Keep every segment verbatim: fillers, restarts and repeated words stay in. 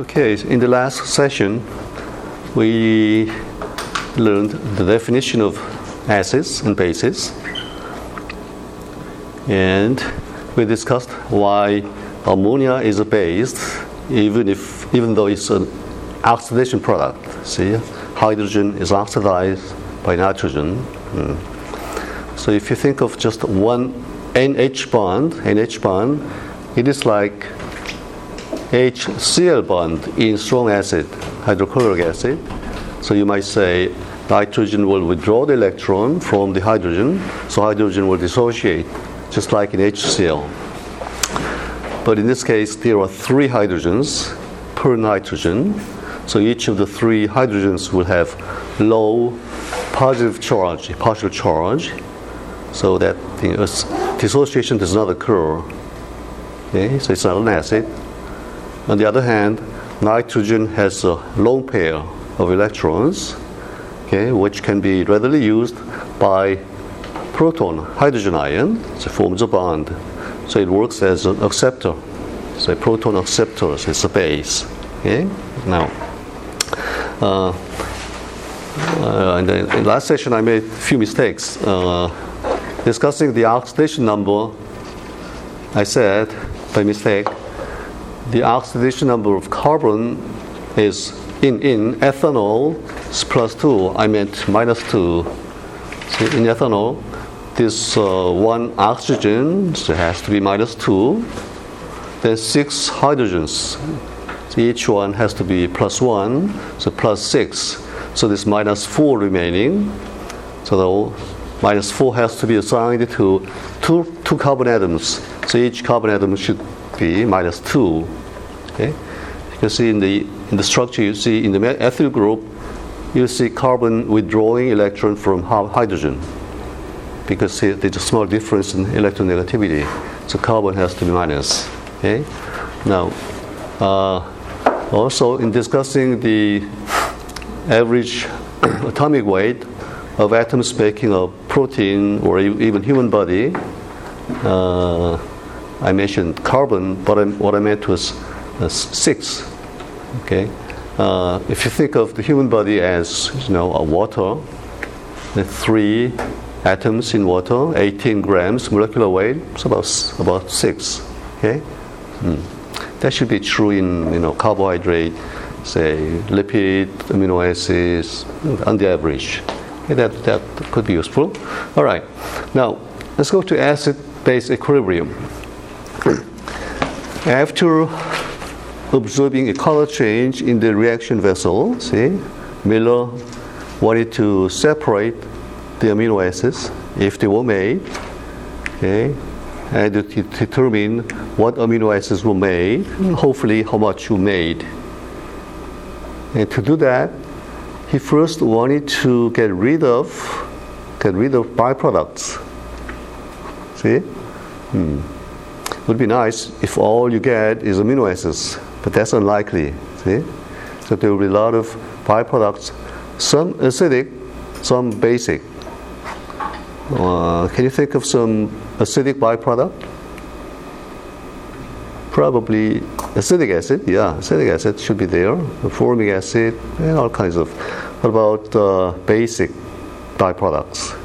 Okay, so in the last session, we learned the definition of acids and bases, and we discussed why ammonia is a base, even if even though it's an oxidation product. See, hydrogen is oxidized by nitrogen. Mm. So if you think of just one NH bond, NH bond, it is like HCl bond in strong acid, hydrochloric acid. So you might say nitrogen will withdraw the electron from the hydrogen, so hydrogen will dissociate, just like in HCl. But in this case, there are three hydrogens per nitrogen, so each of the three hydrogens will have low positive charge, partial charge, so that the dissociation does not occur. Okay, so it's not an acid. On the other hand, nitrogen has a lone pair of electrons, okay, which can be readily used by proton hydrogen ion. So it forms a bond. So it works as an acceptor. So a proton acceptor, so it's a base. Okay? Now, uh, uh, in the last session I made a few mistakes. Uh, discussing the oxidation number, I said by mistake, the oxidation number of carbon is in, in ethanol is plus two. I meant minus two. So in ethanol, this uh, one oxygen so has to be minus two. Then six hydrogens. So each one has to be plus one. So plus six. So this minus four remaining. So the minus four has to be assigned to two, two carbon atoms. So each carbon atom should be minus two. Okay? You can see in the in the structure, you see in the ethyl group, you see carbon withdrawing electron from hydrogen because there's a small difference in electronegativity. So carbon has to be minus. Okay? Now, uh, also in discussing the average atomic weight of atoms making a protein or even human body, uh, I mentioned carbon, but I'm, what I meant was uh, six. Okay, uh, if you think of the human body as you know a water, the three atoms in water, eighteen grams molecular weight, it's about about six. Okay, mm. That should be true in you know carbohydrate, say lipid, amino acids, on the average. Okay, that that could be useful. All right, now let's go to acid-base equilibrium. After observing a color change in the reaction vessel, see, Miller wanted to separate the amino acids if they were made, okay, and to determine what amino acids were made, hopefully how much you made. And to do that, he first wanted to get rid of get rid of byproducts. See? Hmm. Would be nice if all you get is amino acids, but that's unlikely. See, so there will be a lot of byproducts, some acidic, some basic. Uh, can you think of some acidic byproduct? Probably acetic acid. Yeah, acetic acid should be there. Formic acid and all kinds of. What about uh, basic byproducts?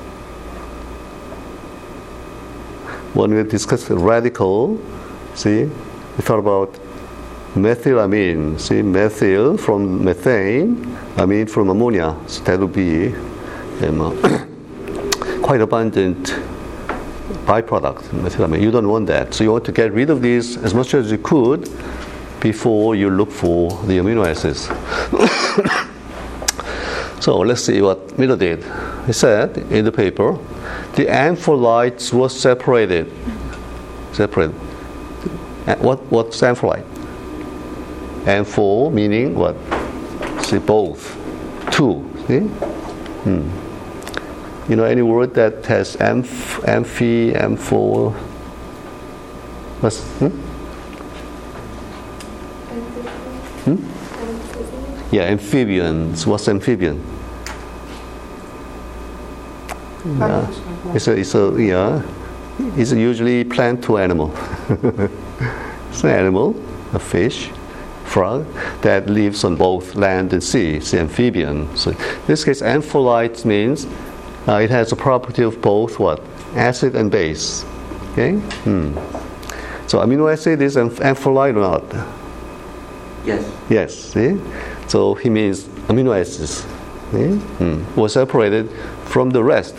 When we discussed radical, see, we thought about methylamine. See, methyl from methane, amine from ammonia. So that would be um, uh, quite abundant byproduct, methylamine. You don't want that. So you want to get rid of these as much as you could before you look for the amino acids. So let's see what Miller did. He said in the paper, the ampholytes were separated. Separated. What, what's ampholite? Ampho meaning what? See, both. Two. See? Hmm. You know any word that has amph, amphi, ampho? What's, hmm? Hmm? Yeah, amphibians. What's amphibian? Yeah. It's a, it's a, yeah. It's usually plant to animal. It's an animal, a fish, frog that lives on both land and sea. It's amphibian. So in this case, amphiolite means uh, it has a property of both what? Acid and base. Okay? Hmm. So amino acid is amph- amphiolite or not? Yes. Yes, see? So he means amino acids yeah? mm. were separated from the rest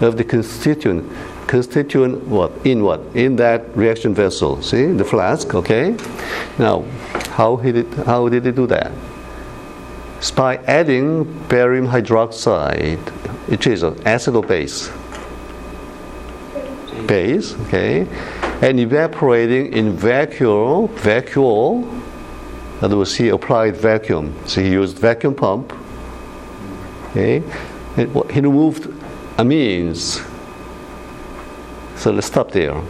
of the constituent. Constituent what? In what? In that reaction vessel. See? The flask, okay? Now, how he did, how did he do that? It's by adding barium hydroxide, which is an acid or base. Base, okay? And evaporating in vacuole, vacuole, in other words, he applied vacuum. So he used vacuum pump. Okay, and he removed amines. So let's stop there.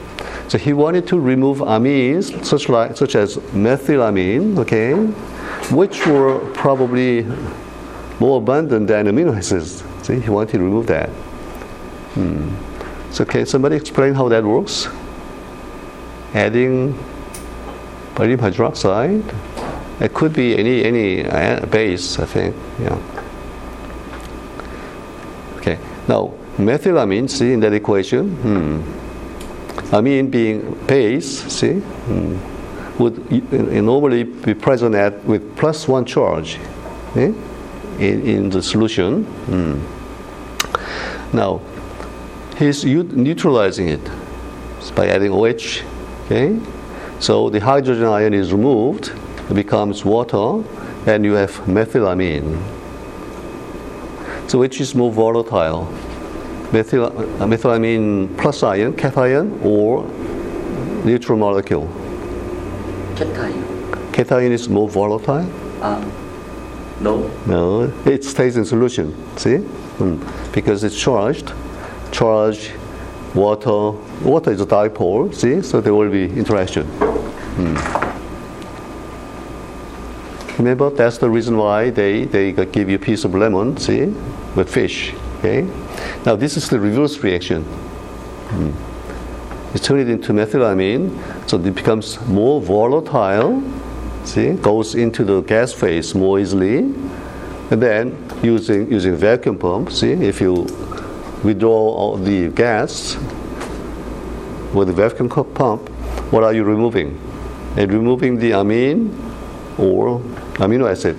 So he wanted to remove amines, such like such as methylamine, okay, which were probably more abundant than amino acids. See, he wanted to remove that. Hmm. So can somebody explain how that works? Adding barium hydroxide. It could be any any base, I think. Yeah. Okay. Now, methylamine, see, in that equation, hmm. amine being base, see, hmm, would uh, normally be present at with plus one charge eh, in, in the solution. Hmm. Now, he's neutralizing it by adding O H. Okay. So the hydrogen ion is removed. It becomes water, and you have methylamine. So which is more volatile? Methyl, methylamine plus ion, cation, or neutral molecule? Cation. Cation is more volatile? Uh, no. No, it stays in solution, see? Mm. Because it's charged. Charge, water. Water is a dipole, see? So there will be interaction. Mm. Remember, that's the reason why they, they give you a piece of lemon, see, with fish, okay? Now, this is the reverse reaction. Hmm. You turn it into methylamine, so it becomes more volatile, see, goes into the gas phase more easily, and then using using vacuum pump, see, if you withdraw all the gas with the vacuum pump, what are you removing? And removing the amine or amino acid.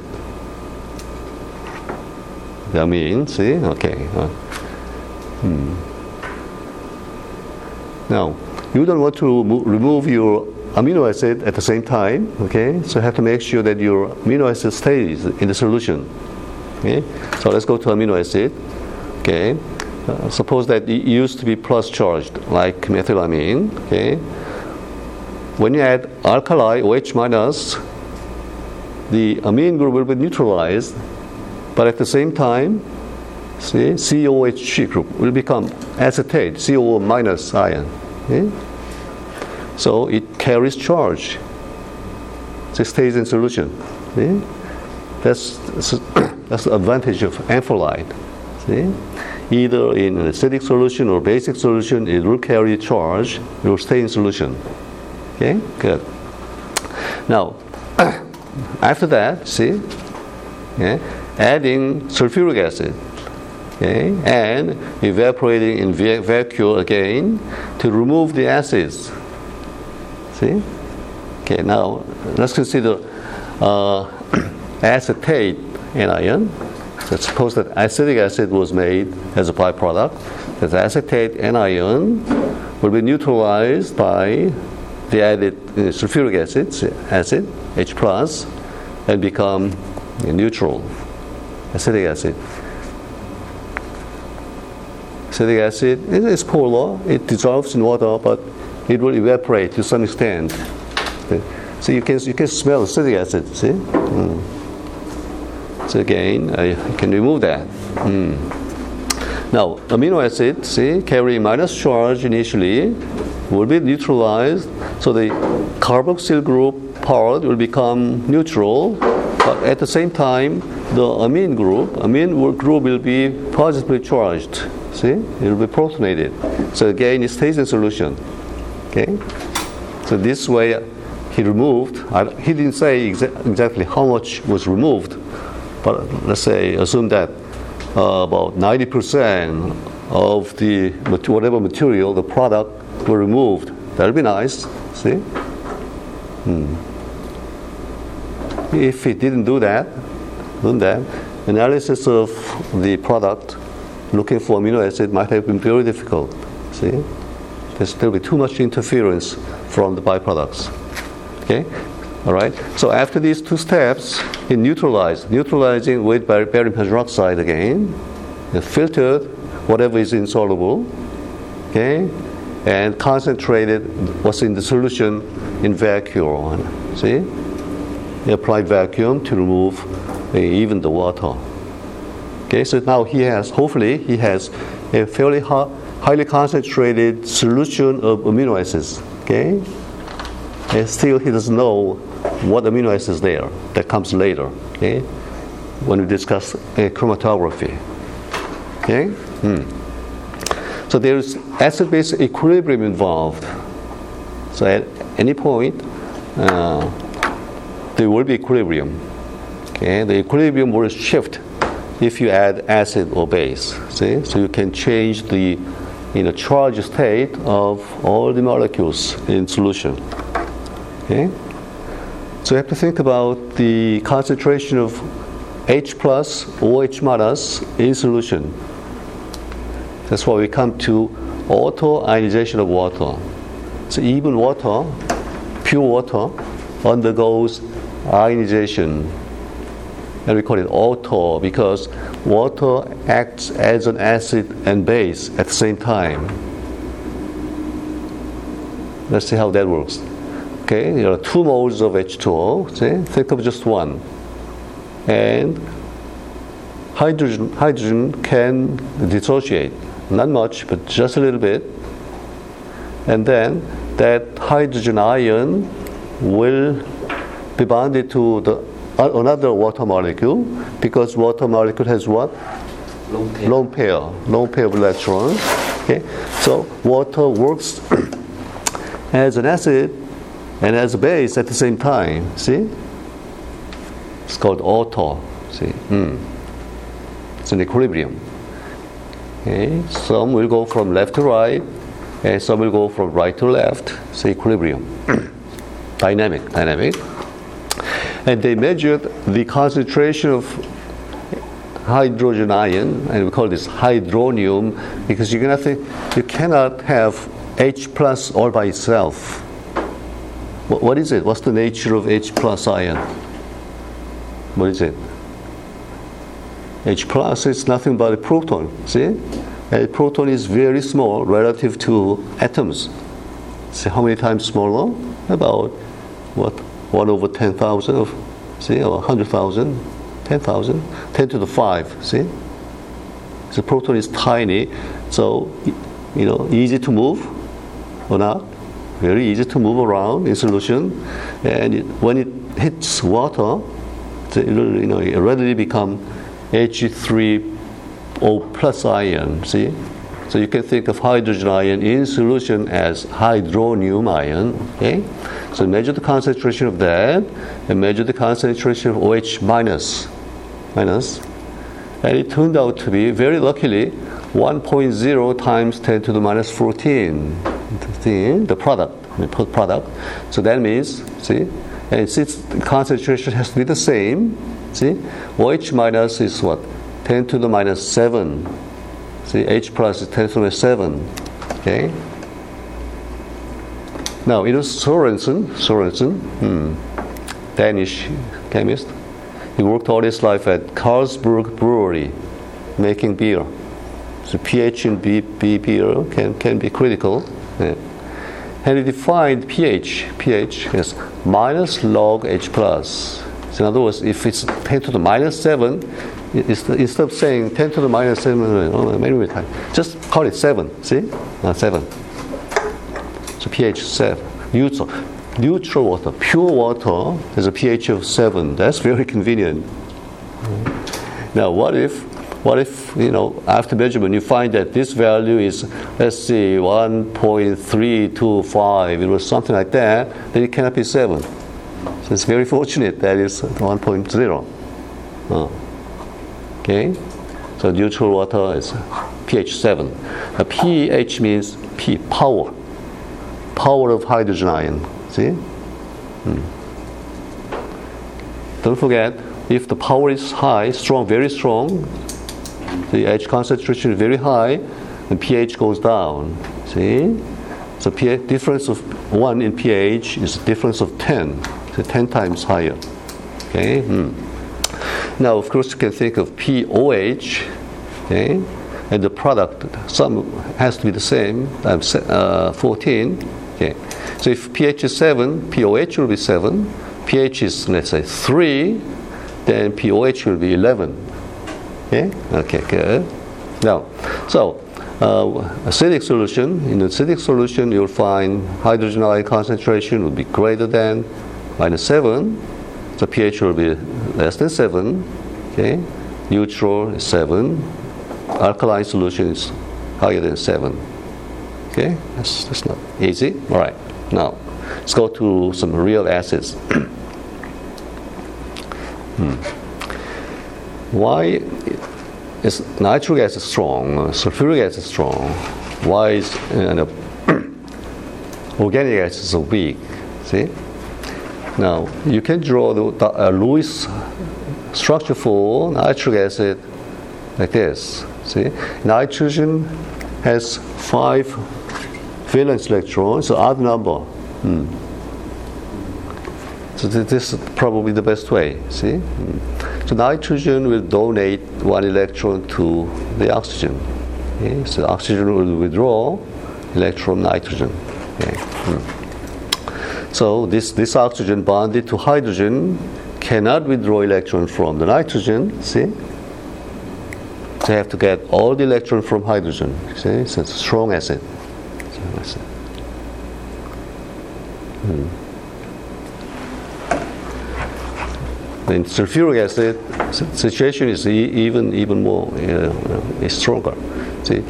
The amine, see? Okay. Uh, hmm. Now, you don't want to mo- remove your amino acid at the same time, okay? So you have to make sure that your amino acid stays in the solution. Okay? So let's go to amino acid. Okay? Uh, suppose that it used to be plus charged, like methylamine, okay? When you add alkali, OH minus, the amine group will be neutralized, but at the same time, see, C O H group will become acetate, C O minus ion. Okay? So it carries charge. It stays in solution. Okay? That's, that's the advantage of amphiolite. See? Either in an acidic solution or basic solution, it will carry charge, it will stay in solution. Okay? Good. Now, after that, see, yeah, adding sulfuric acid, okay, and evaporating in vacuole again to remove the acids. See, okay. Now let's consider uh, acetate anion. So suppose that acetic acid was made as a byproduct. That acetate anion will be neutralized by the added uh, sulfuric acid, acid H plus, and become neutral acetic acid. Acetic acid is polar; it dissolves in water, but it will evaporate to some extent. Okay. So you can you can smell acetic acid. See, mm. so again I can remove that. Mm. Now amino acid, see, carry minus charge initially, will be neutralized, so the carboxyl group part will become neutral, but at the same time, the amine group, amine group will be positively charged. See, it will be protonated. So again, it stays in solution. Okay, so this way, he removed, I, he didn't say exa exactly how much was removed, but let's say, assume that uh, about ninety percent of the whatever material, the product, were removed. That'll be nice, see? Hmm. If he didn't do that, then that analysis of the product looking for amino acid might have been very difficult, see? There's, there'll be too much interference from the byproducts. Okay? All right? So after these two steps, he neutralized, neutralizing with barium hydroxide again, and filtered whatever is insoluble, okay, and concentrated what's in the solution in vacuum. See? He applied vacuum to remove uh, even the water. Okay, so now he has, hopefully, he has a fairly high, highly concentrated solution of amino acids. Okay? And still he doesn't know what amino acid is there. That comes later, okay? When we discuss uh, chromatography. Okay? Hmm. So there is acid-base equilibrium involved. So at any point, uh, there will be equilibrium. Okay? The equilibrium will shift if you add acid or base. See? So you can change the in a charge state of all the molecules in solution. Okay? So you have to think about the concentration of H plus or H minus in solution. That's why we come to autoionization of water. So even water, pure water, undergoes ionization. And we call it auto because water acts as an acid and base at the same time. Let's see how that works. Okay, there are two moles of H two O. See? Think of just one. And hydrogen, hydrogen can dissociate. Not much, but just a little bit. And then that hydrogen ion will be bonded to the another water molecule, because water molecule has what? Lone pair. Lone pair, Lone pair of electrons. Okay? So water works as an acid and as a base at the same time. See? It's called auto. See? Mm. It's an equilibrium. Okay? Some will go from left to right, and some will go from right to left. It's equilibrium. Dynamic, dynamic. And they measured the concentration of hydrogen ion, and we call this hydronium, because you're gonna think you cannot have H plus all by itself. What, what is it? What's the nature of H plus ion? What is it? H plus is nothing but a proton. See, a proton is very small relative to atoms. See how many times smaller? About what? one over ten thousand of, see, or one hundred thousand, ten thousand, ten to the five, see? So proton is tiny, so, you know, easy to move or not, very easy to move around in solution, and it, when it hits water, it will, you know, it readily become H three O plus ion, see? So you can think of hydrogen ion in solution as hydronium ion, okay? So measure the concentration of that, and measure the concentration of OH minus, minus. And it turned out to be, very luckily, one point zero times ten to the minus fourteen, the product, the product. So that means, see, and since the concentration has to be the same, see, OH minus is what? ten to the minus seven. See, H plus is ten to the minus seven. Okay? Now, you know Sorensen, Sorensen, hmm, Danish chemist, he worked all his life at Carlsberg Brewery making beer. So pH in B, B beer can, can be critical. Yeah. And he defined pH, pH as minus log H plus. So in other words, if it's ten to the minus seven, it's, instead of saying ten to the minus seven, oh, many, many times, just call it seven, see? Not seven. So pH seven, neutral, neutral water, pure water has a pH of seven. That's very convenient. Now, what if What if, you know, after measurement, you find that this value is, let's see, one point three two five. It was something like that. Then it cannot be seven. So it's very fortunate that it's one point zero. Oh. Okay? So neutral water is pH seven. Now, pH means P, power. Power of hydrogen ion. See? Hmm. Don't forget, if the power is high, strong, very strong, the H concentration is very high, the pH goes down. See? So pH difference of one in pH is a difference of ten. So ten times higher. Okay? Hmm. Now, of course, you can think of pOH. Okay? And the product, some has to be the same. I'm uh, fourteen. Okay. So if pH is seven, pOH will be seven. pH is, let's say, three. Then pOH will be eleven. Okay? Okay, good. Now, so uh, acidic solution. In acidic solution, you'll find hydrogen ion concentration will be greater than minus seven. So pH will be less than seven. Okay? Neutral is seven. Alkaline solution is higher than seven. Okay? That's, that's not easy. All right. Now, let's go to some real acids. hmm. Why is nitric acid strong? Sulfuric acid strong? Why is you know, organic acid so weak? See? Now you can draw the, the uh, Lewis structure for nitric acid like this. See? Nitrogen has five valence electrons, so odd number. Hmm. So th- this is probably the best way. See? Hmm. So nitrogen will donate one electron to the oxygen. Okay? So oxygen will withdraw electron nitrogen. Okay? Hmm. So this, this oxygen bonded to hydrogen cannot withdraw electron from the nitrogen. See? They have to get all the electron from hydrogen. See? So it's a strong acid. Strong acid. Hmm. In sulfuric acid, the situation is e- even even more uh, uh, stronger. See,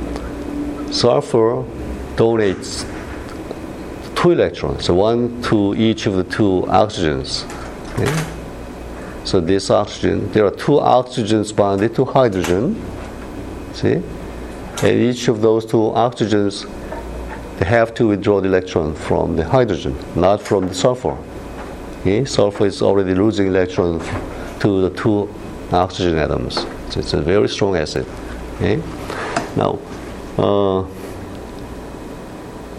sulfur donates two electrons, so one to each of the two oxygens. Okay? So this oxygen, there are two oxygens bonded to hydrogen. See, and each of those two oxygens, they have to withdraw the electron from the hydrogen, not from the sulfur. Okay, sulfur is already losing electrons to the two oxygen atoms. So it's a very strong acid. Okay? Now, uh,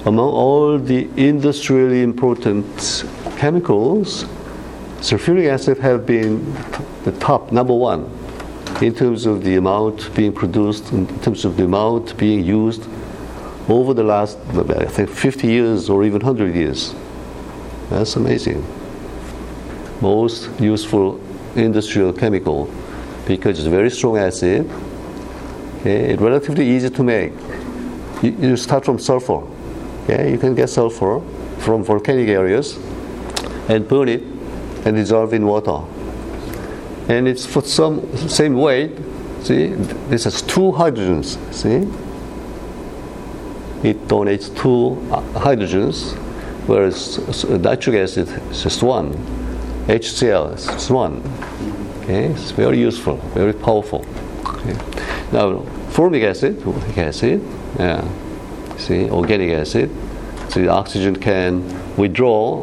among all the industrially important chemicals, sulfuric acid have been the top, number one, in terms of the amount being produced, in terms of the amount being used over the last, I think, fifty years or even one hundred years. That's amazing. Most useful industrial chemical because it's a very strong acid. Okay, it's relatively easy to make. You, you start from sulfur. Okay, you can get sulfur from volcanic areas and burn it and dissolve in water. And it's for some same weight. See, this has two hydrogens. See, it donates two hydrogens, whereas nitric acid is just one. H C l is one. Okay, it's very useful, very powerful. Okay. Now, formic acid, formic acid, yeah. See, organic acid. See, oxygen can withdraw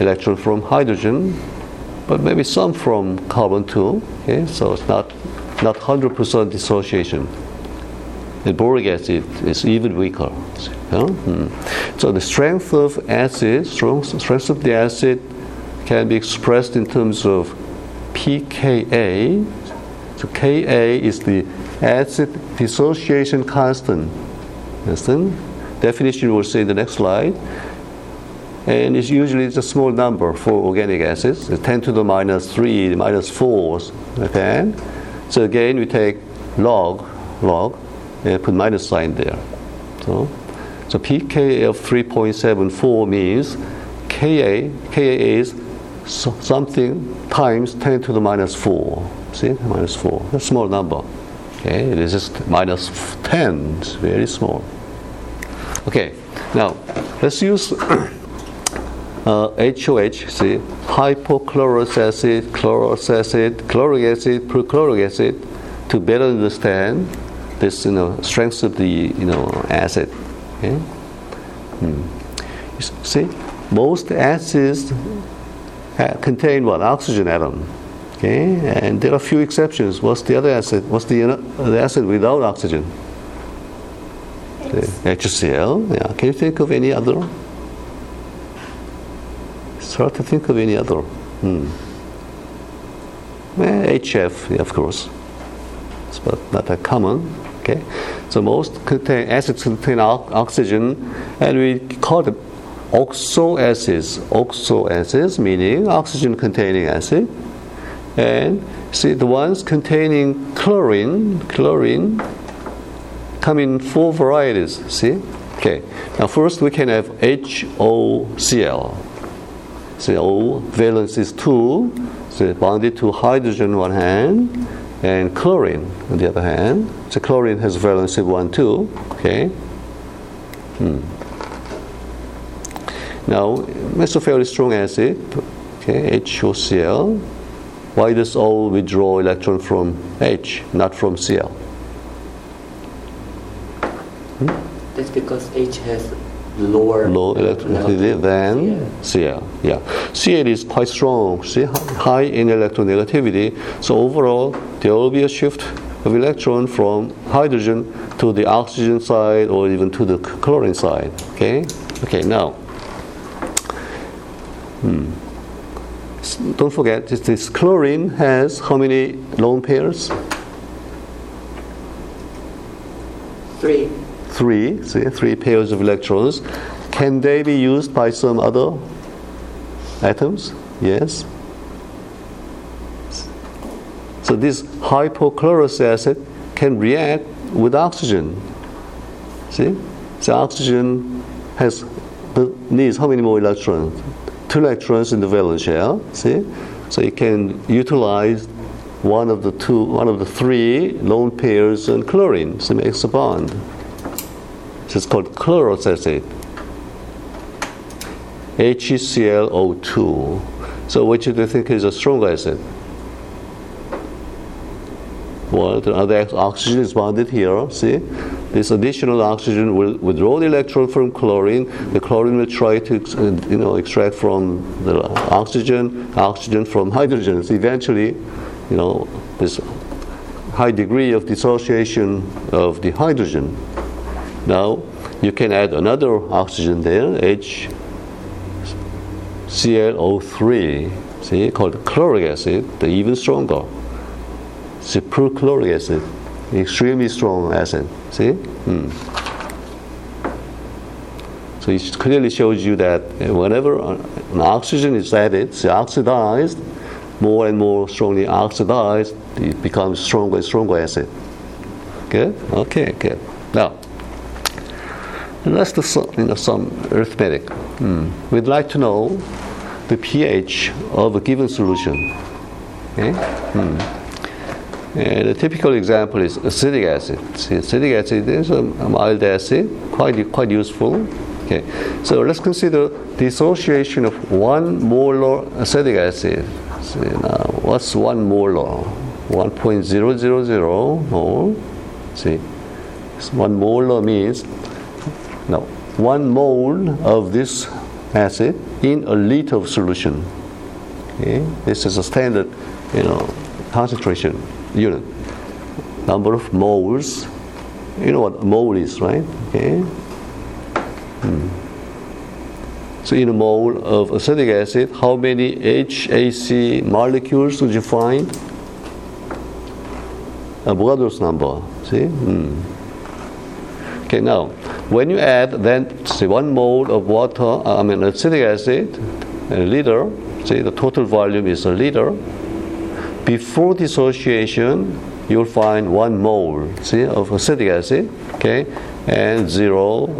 electron from hydrogen, but maybe some from carbon too. Okay, so it's not not one hundred percent dissociation. The boric acid is even weaker. Huh? Hmm. So the strength of acid, strength, strength of the acid. Can be expressed in terms of pKa. So Ka is the acid dissociation constant. Understand? Definition we'll see in the next slide. And it's usually it's a small number for organic acids. It's ten to the minus three, minus four, like that. So again, we take log, log, and put minus sign there. So, so pKa of three point seven four means Ka, Ka is So something times ten to the minus four. See? Minus four. That's a small number. Okay, this is minus ten, it's very small. Okay, now let's use uh, H O H, see, hypochlorous acid, chlorous acid, chloric acid, perchloric acid, to better understand this, you know, strength of the, you know, acid. Okay? Mm. See, most acids contain what? Oxygen atom. Okay, and there are few exceptions. What's the other acid? What's the, uh, the acid without oxygen? H C L. Yeah. Can you think of any other? It's hard to think of any other. Hmm. Eh, H F, yeah, of course. It's but not that common. Okay. So most contain acids contain o- oxygen, and we call them oxoacids. Oxoacids meaning oxygen-containing acid. And see, the ones containing chlorine, chlorine, come in four varieties. See, okay. Now first we can have H O C L. See, O valence is two, so bonded to hydrogen on one hand, and chlorine on the other hand. So chlorine has valency one, two. Okay. Hmm. Now it's a fairly strong acid. Okay, H O C L. Why does O withdraw electron from H, not from C L? Hmm? That's because H has lower low electronegativity than C L. Yeah, C L is quite strong. See, high in electronegativity. So overall, there will be a shift of electron from hydrogen to the oxygen side, or even to the chlorine side. Okay. Okay. Now. Hmm. Don't forget, this, this chlorine has how many lone pairs? Three. Three, see, three pairs of electrons. Can they be used by some other atoms? Yes. So this hypochlorous acid can react with oxygen. See? So oxygen has needs how many more electrons? Two electrons in the valence shell, see? So you can utilize one of the two, one of the three lone pairs on chlorine, so it makes a bond. So it's called chlorous acid, H C l O two. So which do you think is a strong acid? Well, the other oxygen is bonded here, see? This additional oxygen will withdraw the electron from chlorine. The chlorine will try to, you know, extract from the oxygen, oxygen from hydrogen. So eventually, you know, this high degree of dissociation of the hydrogen. Now, you can add another oxygen there, H C l O three, see, called chloric acid, the even stronger. It's a perchloric acid, extremely strong acid. See? Mm. So it clearly shows you that whenever an oxygen is added, it's oxidized, more and more strongly oxidized, it becomes stronger and stronger acid. Good? Okay, good. Now, that's the sum, you know, some arithmetic. Mm. We'd like to know the pH of a given solution. Okay? Mm. And a typical example is acetic acid. See, acetic acid is a mild acid, quite quite useful. Okay, so let's consider dissociation of one molar acetic acid. See, now what's one molar? one point zero zero zero mole. See, one molar means no one mole of this acid in a liter of solution. Okay, this is a standard, you know, concentration unit. Number of moles. You know what a mole is, right? Okay. Hmm. So in a mole of acetic acid, how many H A C molecules would you find? Avogadro's number. See? Hmm. Okay, now, when you add then, say, one mole of water, I mean acetic acid, a liter, say the total volume is a liter. Before dissociation, you'll find one mole, see, of acetic acid, okay, and zero,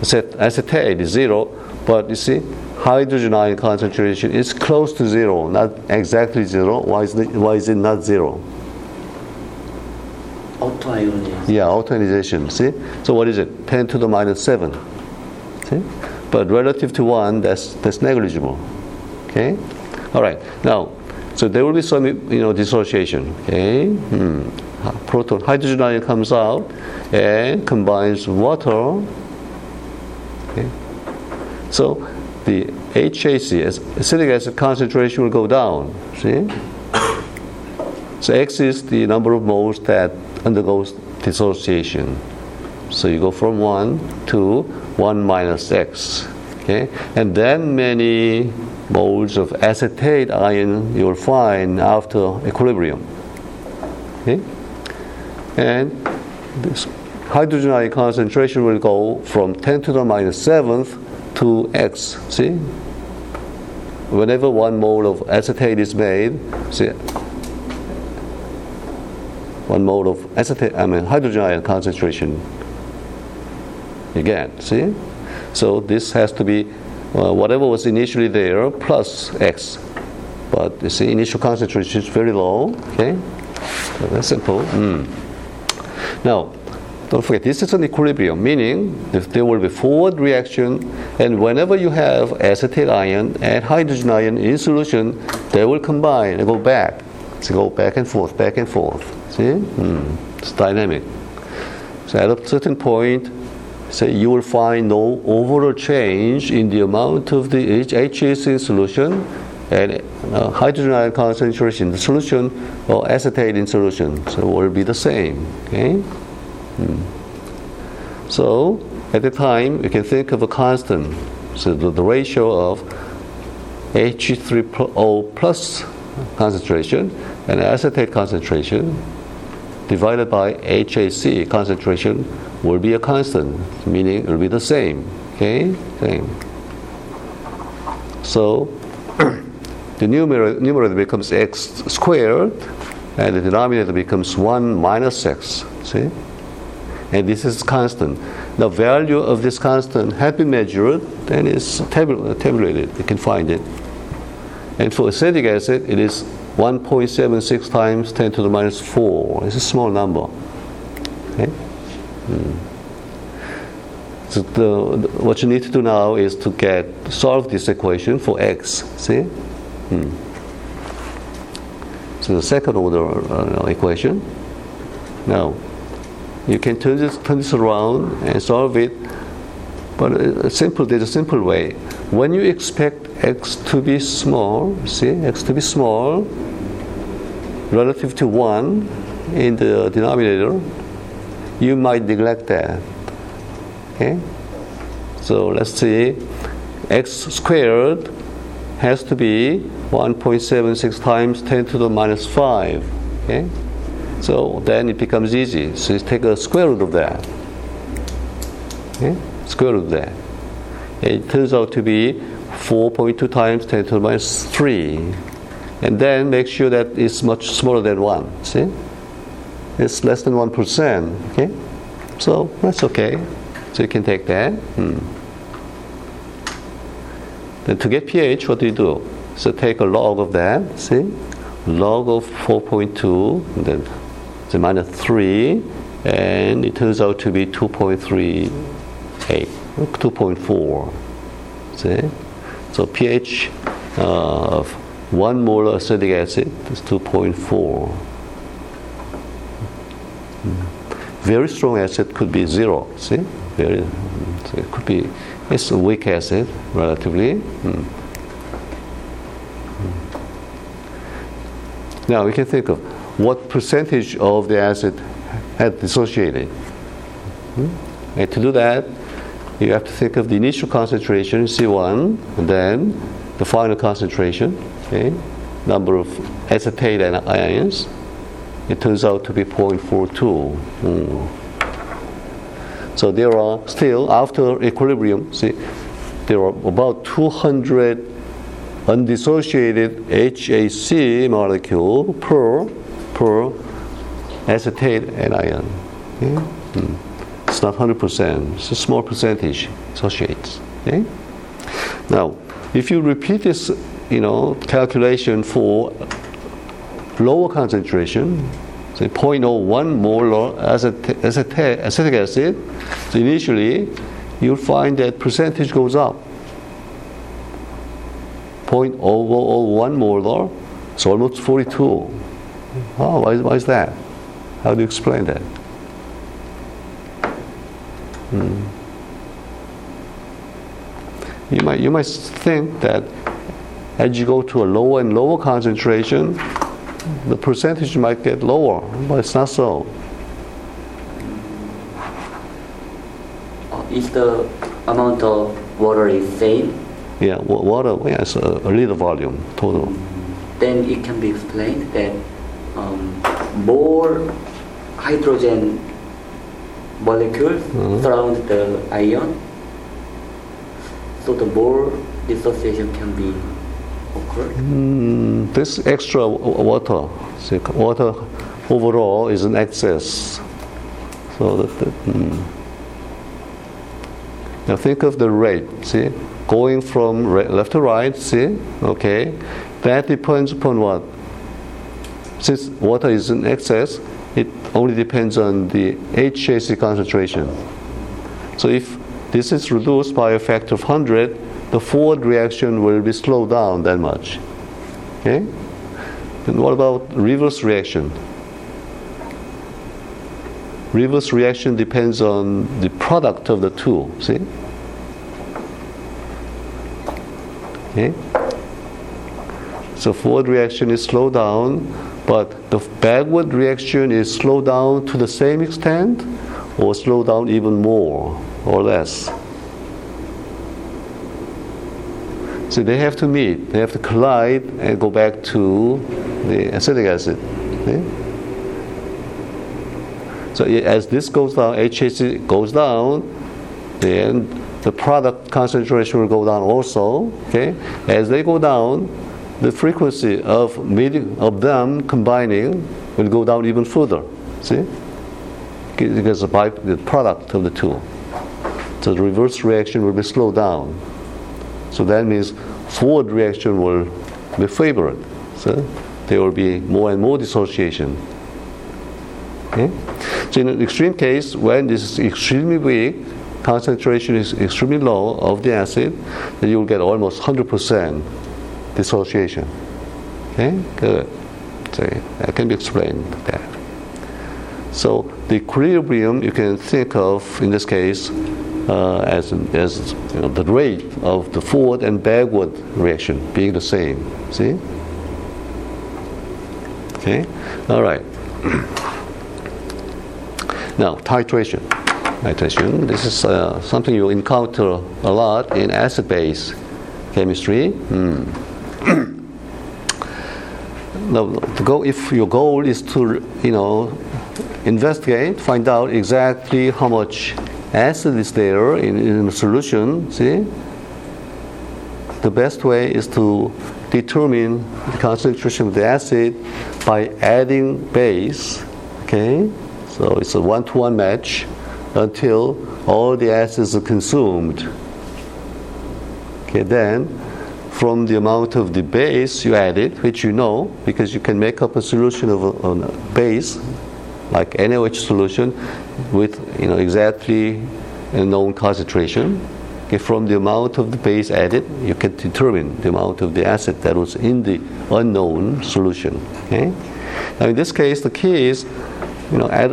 acet- acetate is zero, but you see, hydrogen ion concentration is close to zero, not exactly zero. Why is it, why is it not zero? Auto ionization. Yeah, auto ionization. See? So what is it? ten to the minus seven. See? But relative to one, that's that's negligible. Okay? All right. Now, so there will be some, you know, dissociation. Okay? Hmm. Proton, hydrogen ion comes out and combines water. Okay? So the H A C, acetic acid concentration, will go down. See? So X is the number of moles that undergoes dissociation. So you go from one to one minus X. Okay? And then many moles of acetate ion you'll find after equilibrium. Okay? And this hydrogen ion concentration will go from ten to the minus seventh to X. See? Whenever one mole of acetate is made, see, one mole of acetate, I mean hydrogen ion concentration again. See? So this has to be uh, whatever was initially there plus X. But you see, initial concentration is very low. Okay? So that's simple. Mm. Now, don't forget, this is an equilibrium, meaning if there will be forward reaction, and whenever you have acetate ion and hydrogen ion in solution, they will combine and go back. So go back and forth, back and forth. See? Mm. It's dynamic. So at a certain point, say you will find no overall change in the amount of the H A C solution and uh, hydrogen ion concentration in the solution or acetate in solution, so it will be the same. Okay? Mm. So at the time, you can think of a constant. So the, the ratio of H three O plus concentration and acetate concentration divided by H A C concentration will be a constant, meaning it will be the same. Okay? Same. So the numerator, numerator becomes X squared, and the denominator becomes one minus X. See? And this is constant. The value of this constant has been measured and is tabula- tabulated. You can find it. And for acetic acid, it is one point seven six times ten to the minus four. It's a small number. Okay? Mm. So the, the, what you need to do now is to get solve this equation for X. See? Mm. So the second order uh, equation. Now, you can turn this, turn this around and solve it, but uh, simple, there's a simple way. When you expect X to be small, see, X to be small relative to one in the denominator, you might neglect that. Okay? So let's see, X squared has to be one point seven six times ten to the minus five. Okay? So then it becomes easy. So you take a square root of that. Okay? Square root of that. It turns out to be four point two times ten to the minus three. And then make sure that it's much smaller than one. See? It's less than one percent. Okay? So that's okay. So you can take that. Hmm. Then to get pH, what do you do? So take a log of that, see? Log of four point two, and then the minus three, and it turns out to be two point three eight, two point four, see? So pH uh, of one molar acetic acid is two point four. Very strong acid could be zero, see? Very, so it could be, it's a weak acid, relatively. Mm. Mm. Now we can think of what percentage of the acid had dissociated. Mm. And to do that, you have to think of the initial concentration, C one, and then the final concentration, okay? Number of acetate and ions. It turns out to be zero point four two. Mm. So there are still, after equilibrium, see, there are about two hundred undissociated H A C molecule per per acetate anion. Okay? Mm. It's not one hundred percent. It's a small percentage dissociates. Okay? Now, if you repeat this, you know, calculation for lower concentration, so zero point zero one molar acetate, acetate, acetic acid. So initially, you'll find that percentage goes up. zero point zero zero zero one molar, so almost forty-two. Oh, why, why is that? How do you explain that? Hmm. You might you might think that as you go to a lower and lower concentration, the percentage might get lower, but it's not so. If the amount of water is same. Yeah, water. Yeah, it's a, a little volume total. Then it can be explained that um, more hydrogen molecules mm-hmm. surround the ion, so the more dissociation can be occurred. Mm, this extra water, see, water overall is an excess. So that, that mm. now think of the rate. See, going from right, left to right. See, okay, that depends upon what. Since water is in excess, it only depends on the H A C concentration. So if this is reduced by a factor of one hundred, the forward reaction will be slowed down that much. Okay? Then what about reverse reaction? Reverse reaction depends on the product of the two, see? Okay? So forward reaction is slowed down, but the backward reaction is slowed down to the same extent or slowed down even more or less. So they have to meet, they have to collide and go back to the acetic acid. Okay? So as this goes down, H A C goes down, then the product concentration will go down also. Okay? As they go down, the frequency of meeting, of them combining will go down even further. See? Because the product of the two. So the reverse reaction will be slowed down. So that means forward reaction will be favored. So there will be more and more dissociation. Okay? So in an extreme case, when this is extremely weak, concentration is extremely low of the acid, then you will get almost one hundred percent dissociation. Okay, good. So that can be explained like that. So the equilibrium you can think of in this case uh, as as you know, the rate of the forward and backward reaction being the same. See? Okay. All right. Now titration. Titration. This is uh, something you encounter a lot in acid-base chemistry. Mm. Now, to go, if your goal is to, you know, investigate, find out exactly how much acid is there in, in a solution, see, the best way is to determine the concentration of the acid by adding base, okay? So it's a one-to-one match until all the acids are consumed. Okay, then from the amount of the base you added, which you know, because you can make up a solution of a, on a base, like N A O H solution, with you know exactly a known concentration. Okay, from the amount of the base added, you can determine the amount of the acid that was in the unknown solution. Okay? Now in this case, the key is, you know, at,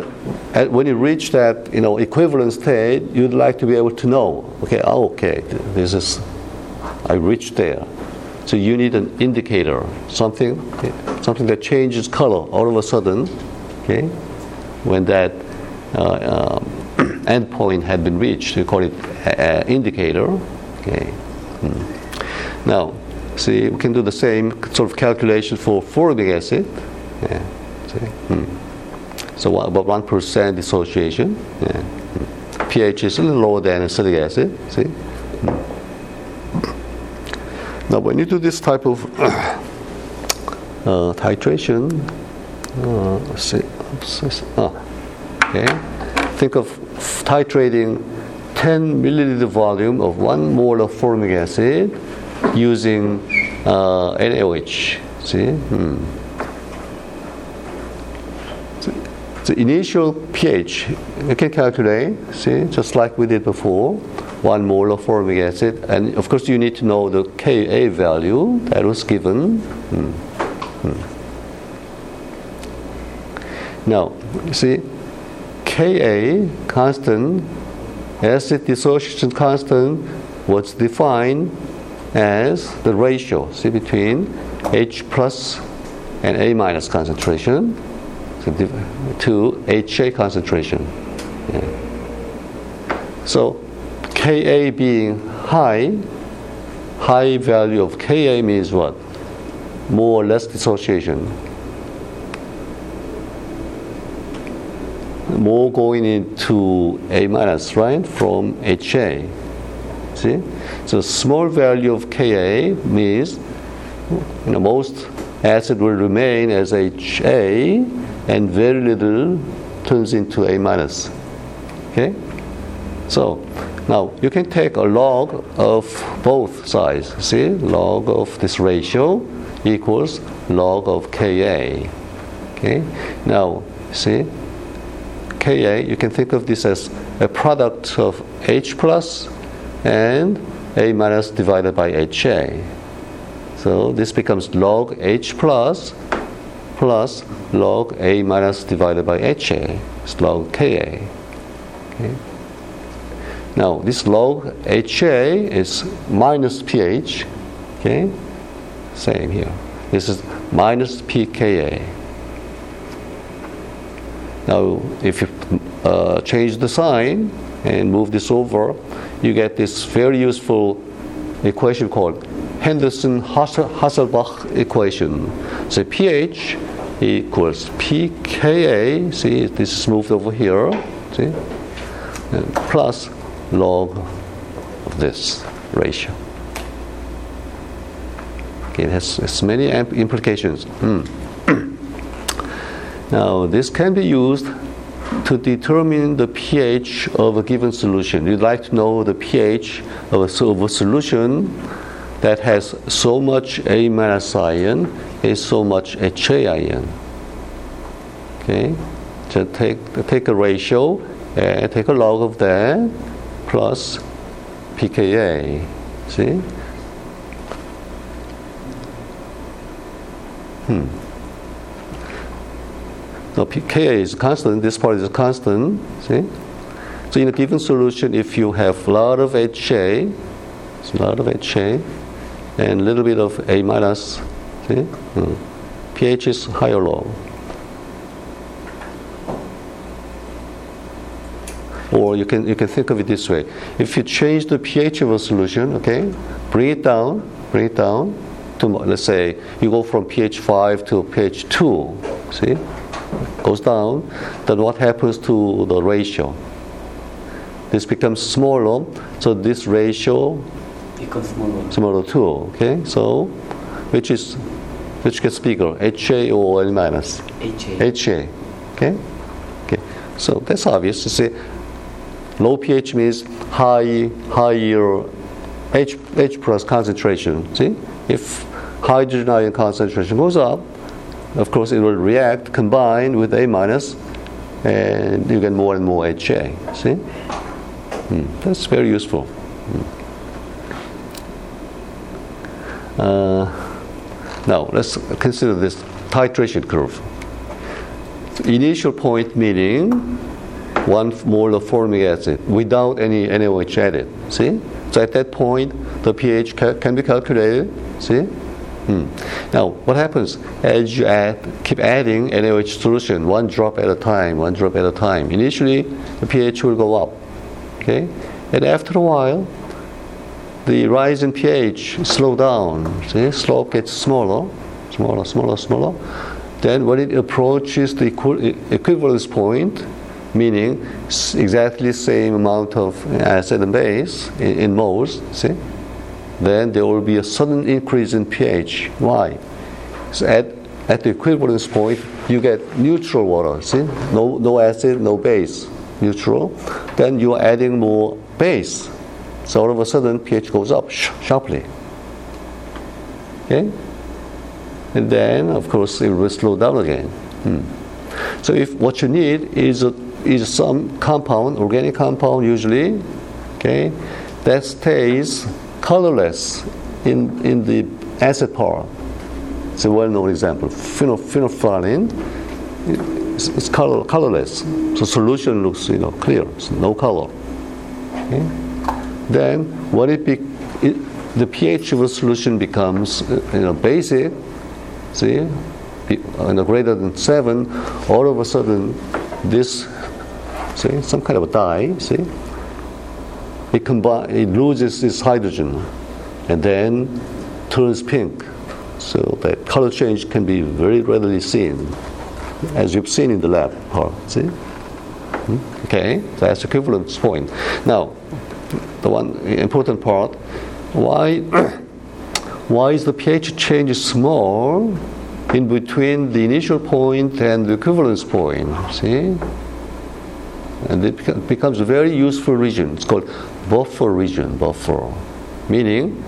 at when you reach that you know equivalent state, you'd like to be able to know. Okay, oh, okay, this is. I reached there. So you need an indicator, something something that changes color all of a sudden, okay? When that uh, um, end point had been reached, you call it an indicator, okay? Mm. Now, see, we can do the same sort of calculation for formic acid. Yeah. See? Mm. So about one percent dissociation. Yeah. Mm. pH is a little lower than acetic acid, see? Mm. Now, when you do this type of uh, uh, titration, uh, let's see, oh, okay, think of titrating ten milliliter volume of one mole of formic acid using uh, N A O H. See, hmm. the initial pH, you can calculate, see, just like we did before, one mole of formic acid, and of course you need to know the K A value that was given. Mm. Mm. Now, see, K A constant, acid dissociation constant, was defined as the ratio, see, between H plus and A minus concentration to H A concentration. Yeah. So K A being high, high value of K A means what? More or less dissociation. More going into A minus, right, from H A. See? So small value of K A means, you know, most acid will remain as H A and very little turns into A minus. Okay? So now you can take a log of both sides. See? Log of this ratio equals log of K A. Okay? Now, see? K A, you can think of this as a product of H plus and A minus divided by H A. So this becomes log H plus plus log A minus divided by H A. It's log K A. Okay. Now this log H A is minus pH. Okay, same here. This is minus pKa. Now if you uh, change the sign and move this over, you get this very useful equation called Henderson Hasselbalch equation. So pH equals pKa, see, this is moved over here, see, and plus log of this ratio. Okay, it has, has many amp- implications. Mm. Now, this can be used to determine the pH of a given solution. You'd like to know the pH of a, of a solution that has so much A minus ion is so much H A ion. Okay, so take take a ratio and take a log of that plus pKa. See? Hmm. Now pKa is constant. This part is a constant. See? So in a given solution, if you have a lot of H A, it's a lot of H A, and a little bit of A minus. See? Hmm. pH is high or low. Or you can you can think of it this way: if you change the pH of a solution, okay, bring it down, bring it down to, let's say you go from pH five to pH two. See, it goes down. Then what happens to the ratio? This becomes smaller. So this ratio becomes smaller. Smaller too. Okay, so. Which is, which gets bigger, H A or L minus? H A. H A, okay? Okay, so that's obvious. You see, low pH means high, higher H, H plus concentration, see? If hydrogen ion concentration goes up, of course it will react, combine with A minus, and you get more and more H A, see? Mm, that's very useful. Mm. Uh, Now, let's consider this titration curve. Initial point meaning one mole of formic acid without any N A O H added, see? So at that point, the pH ca- can be calculated, see? Hmm. Now, what happens as you add, keep adding N A O H solution, one drop at a time, one drop at a time. Initially, the pH will go up, okay? And after a while, the rise in pH slow down. See, slope gets smaller, smaller, smaller, smaller. Then when it approaches the equi- equivalence point, meaning s- exactly same amount of acid and base in, in moles, see, then there will be a sudden increase in pH. Why? So at at the equivalence point, you get neutral water. See, no no acid, no base, neutral. Then you are adding more base. So all of a sudden, pH goes up sh- sharply. Okay? And then, of course, it will slow down again. Hmm. So if what you need is a, is some compound, organic compound usually, okay, that stays colorless in in the acid part. It's a well-known example. Phenolphthalein, it's, it's color, colorless. So solution looks, you know, clear, it's no color. Okay. Then what it, be, it the pH of a solution becomes, you know, basic. See, and greater than seven, all of a sudden, this, see, some kind of a dye, see, it combine, it loses its hydrogen, and then turns pink. So that color change can be very readily seen, as you've seen in the lab. See, okay, so that's the equivalence point. Now, the one important part, why, why is the pH change small in between the initial point and the equivalence point, see? And it becomes a very useful region. It's called buffer region, buffer, meaning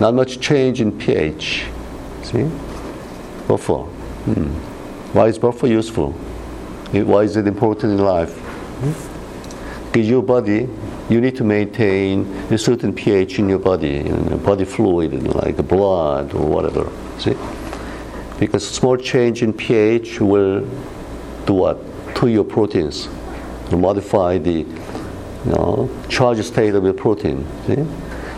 not much change in pH, see? Buffer. Hmm. Why is buffer useful? Why is it important in life? Hmm? Because your body, you need to maintain a certain pH in your body, in your body fluid, like blood or whatever, see? Because small change in pH will do what? To your proteins, to modify the, you know, charge state of your protein. See?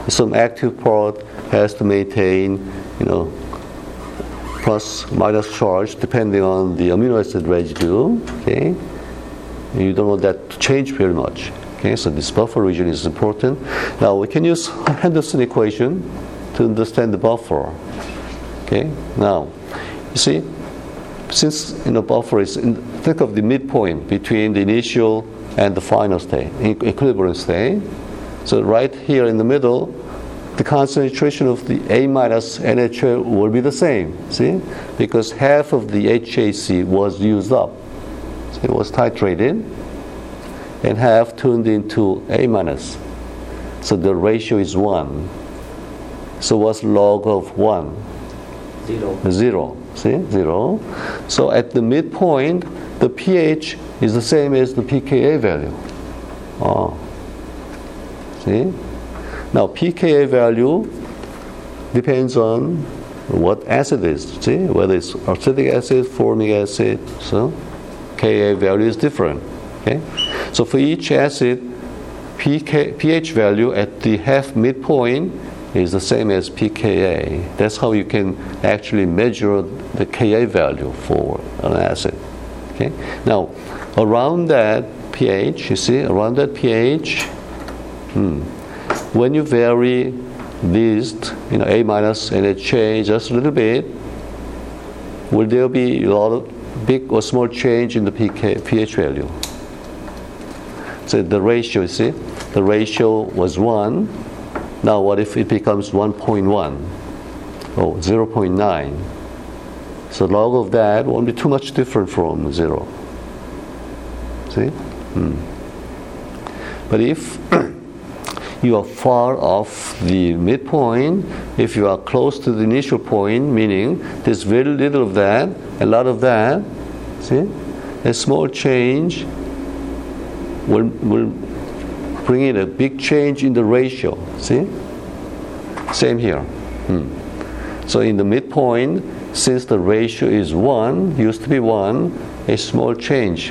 Some active part has to maintain, you know, plus minus charge depending on the amino acid residue. Okay, you don't want that to change very much. Okay, so this buffer region is important. Now we can use Henderson equation to understand the buffer. Okay, now. You see, since, you know, buffer is, in, think of the midpoint between the initial and the final state, equilibrium state. So right here in the middle, the concentration of the A minus N H A will be the same, see? Because half of the H A C was used up. So it was titrated, and half turned into A minus. So the ratio is one. So what's log of one? Zero. Zero. See, zero. So at the midpoint, the pH is the same as the pKa value. Oh. See? Now, pKa value depends on what acid it is. See? Whether it's acetic acid, formic acid. So, Ka value is different. Okay? So, for each acid, pK, pH value at the half midpoint is the same as pKa. That's how you can actually measure the Ka value for an acid. Okay. Now, around that pH, you see, around that pH, hmm, when you vary these, you know, A minus N H A just a little bit, will there be a lot of big or small change in the pK, pH value? So the ratio, you see, the ratio was one. Now what if it becomes one point one or zero point nine? So log of that won't be too much different from zero. See? Mm. But if you are far off the midpoint, if you are close to the initial point, meaning there's very little of that, a lot of that, see? A small change will will bring in a big change in the ratio, see? Same here. Hmm. So in the midpoint, since the ratio is one, used to be one, a small change.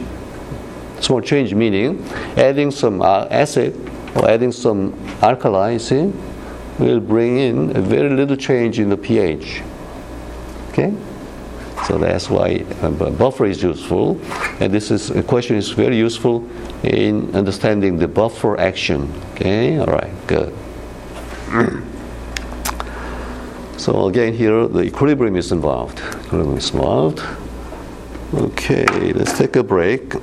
Small change meaning adding some acid or adding some alkali, see, will bring in a very little change in the pH. Okay? So that's why a buffer is useful, and this is a question is very useful in understanding the buffer action. Okay, all right, good. So again, here the equilibrium is involved. Equilibrium is involved. Okay, let's take a break.